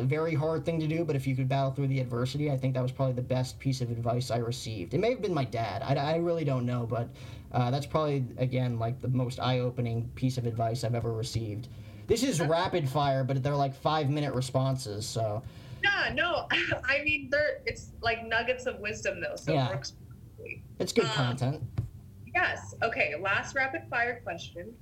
very hard thing to do, but if you could battle through the adversity, I think that was probably the best piece of advice I received. It may have been my dad. I really don't know, but that's probably, again, like, the most eye-opening piece of advice I've ever received. This is rapid fire, but they're like 5-minute responses, so. Yeah, no, I mean, it's like nuggets of wisdom, though, so it works perfectly. It's good content. Yes. Okay, last rapid fire question.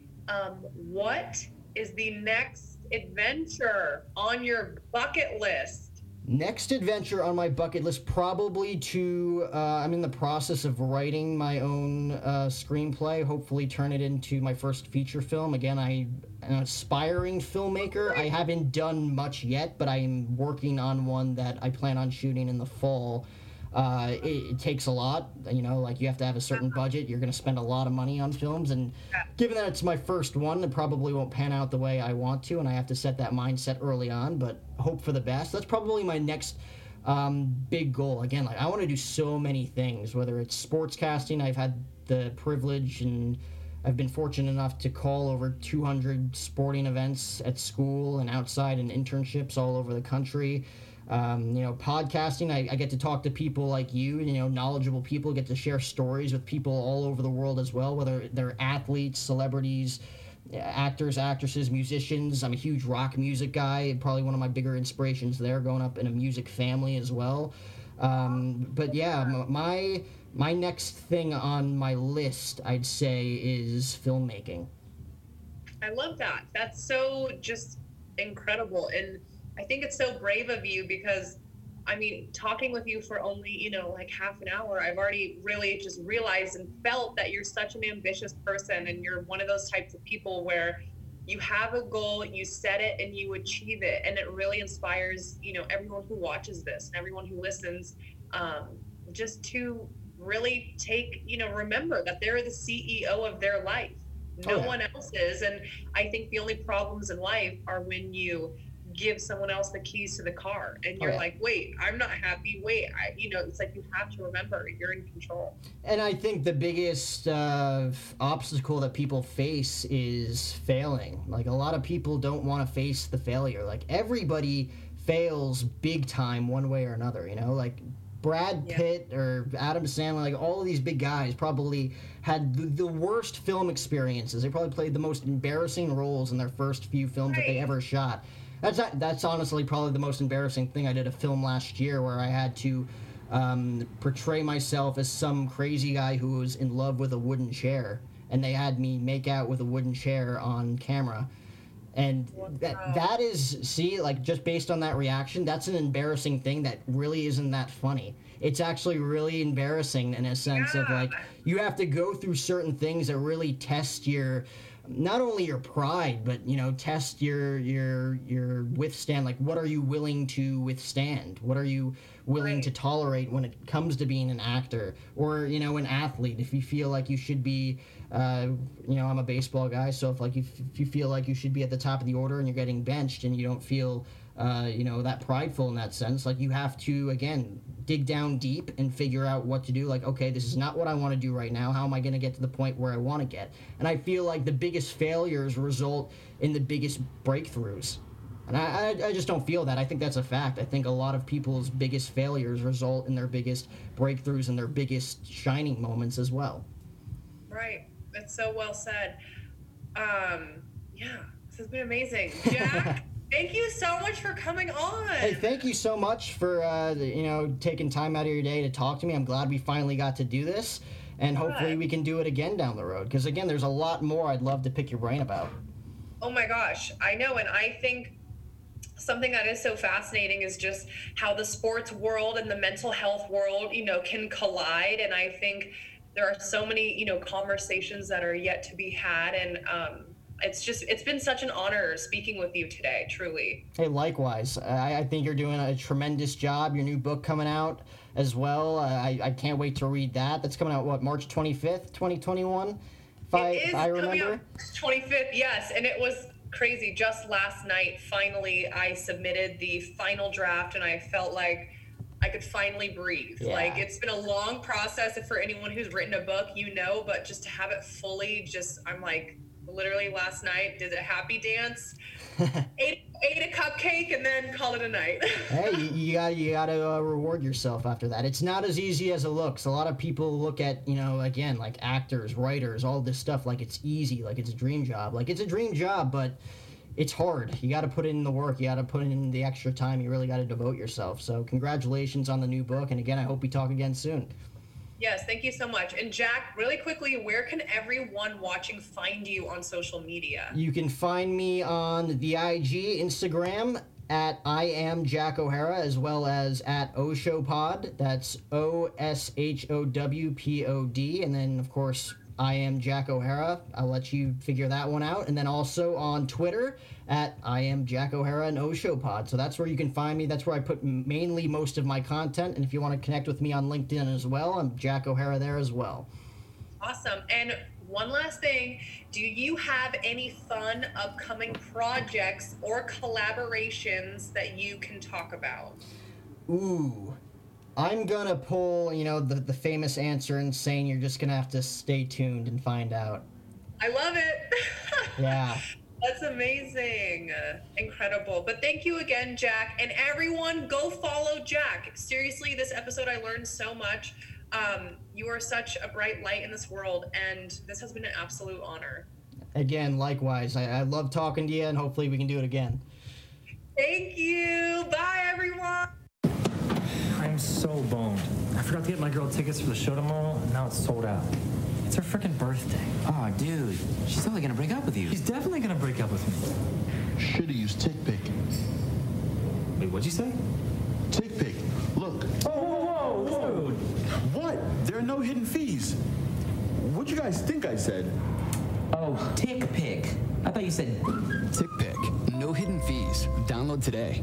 What is the next adventure on your bucket list? Next adventure on my bucket list, probably to I'm in the process of writing my own screenplay, hopefully turn it into my first feature film. Again, I'm an aspiring filmmaker. I haven't done much yet, but I'm working on one that I plan on shooting in the fall. It takes a lot, you know, like, you have to have a certain budget. You're going to spend a lot of money on films, and given that it's my first one, it probably won't pan out the way I want to, and I have to set that mindset early on, but hope for the best. That's probably my next big goal. Again, like, I want to do so many things, whether it's sportscasting. I've had the privilege, and I've been fortunate enough to call over 200 sporting events at school and outside, and internships all over the country. You know, podcasting, I get to talk to people like you know, knowledgeable people, get to share stories with people all over the world as well, whether they're athletes, celebrities, actors, actresses, musicians. I'm a huge rock music guy, probably one of my bigger inspirations there, growing up in a music family as well. But yeah, my next thing on my list, I'd say, is filmmaking. I love that. That's so just incredible. And I think it's so brave of you, because I mean, talking with you for only, like half an hour, I've already really just realized and felt that you're such an ambitious person, and you're one of those types of people where you have a goal, you set it, and you achieve it. And it really inspires, everyone who watches this and everyone who listens, just to really take, remember that they're the CEO of their life. No one else is. And I think the only problems in life are when you give someone else the keys to the car and you're like, wait, I'm not happy. Wait, it's like, you have to remember you're in control. And I think the biggest obstacle that people face is failing. Like, a lot of people don't want to face the failure. Like, everybody fails big time one way or another, like Brad Pitt or Adam Sandler, like all of these big guys probably had the worst film experiences. They probably played the most embarrassing roles in their first few films that they ever shot. That's honestly probably the most embarrassing thing. I did a film last year where I had to portray myself as some crazy guy who was in love with a wooden chair, and they had me make out with a wooden chair on camera. And that is, just based on that reaction, that's an embarrassing thing that really isn't that funny. It's actually really embarrassing in a sense of, you have to go through certain things that really test your, not only your pride, but, test your withstand. Like, what are you willing to withstand? What are you willing to tolerate when it comes to being an actor or, an athlete? If you feel like you should be... I'm a baseball guy, so if you feel like you should be at the top of the order and you're getting benched and you don't feel, that prideful in that sense, like, you have to, again, dig down deep and figure out what to do. Like, okay, this is not what I want to do right now. How am I going to get to the point where I want to get? And I feel like the biggest failures result in the biggest breakthroughs. And I just don't feel that. I think that's a fact. I think a lot of people's biggest failures result in their biggest breakthroughs and their biggest shining moments as well. Right. That's so well said. This has been amazing. Jack, thank you so much for coming on. Hey, thank you so much for, taking time out of your day to talk to me. I'm glad we finally got to do this, and hopefully we can do it again down the road. Because, again, there's a lot more I'd love to pick your brain about. Oh, my gosh. I know, and I think something that is so fascinating is just how the sports world and the mental health world, can collide. And I think there are so many, conversations that are yet to be had. And it's been such an honor speaking with you today, truly. Hey, likewise. I think you're doing a tremendous job. Your new book coming out as well. I can't wait to read that. That's coming out, March 25th, 2021? I remember. 25th, yes. And it was crazy. Just last night, finally, I submitted the final draft, and I felt like I could finally breathe. Yeah. Like, it's been a long process. If for anyone who's written a book, but just to have it fully, I'm like, literally last night did a happy dance, ate a cupcake, and then called it a night. Hey, you gotta reward yourself after that. It's not as easy as it looks. A lot of people look at, again, like actors, writers, all this stuff, like it's easy, like it's a dream job. Like, it's a dream job, but it's hard. You got to put in the work. You got to put in the extra time. You really got to devote yourself. So congratulations on the new book. And again, I hope we talk again soon. Yes, thank you so much. And Jack, really quickly, where can everyone watching find you on social media? You can find me on the IG, Instagram, at I am Jack O'Hara, as well as at O Show Pod. That's OSHOWPOD. And then, of course, I am Jack O'Hara. I'll let you figure that one out. And then also on Twitter at I am Jack O'Hara and O Show Pod. So that's where you can find me. That's where I put mainly most of my content. And if you want to connect with me on LinkedIn as well, I'm Jack O'Hara there as well. Awesome. And one last thing, do you have any fun upcoming projects or collaborations that you can talk about? Ooh. I'm going to pull, the famous answer and saying you're just going to have to stay tuned and find out. I love it. Yeah. That's amazing. Incredible. But thank you again, Jack. And everyone, go follow Jack. Seriously, this episode I learned so much. You are such a bright light in this world, and this has been an absolute honor. Again, likewise. I love talking to you, and hopefully we can do it again. Thank you. Bye, everyone. I'm so boned. I forgot to get my girl tickets for the show tomorrow, and now it's sold out. It's her freaking birthday. Aw, oh, dude. She's totally gonna break up with you. She's definitely gonna break up with me. Should've used TickPick. Wait, what'd you say? TickPick. Look. Oh, whoa, whoa, whoa. What? There are no hidden fees. What do you guys think I said? Oh, TickPick. I thought you said TickPick. No hidden fees. Download today.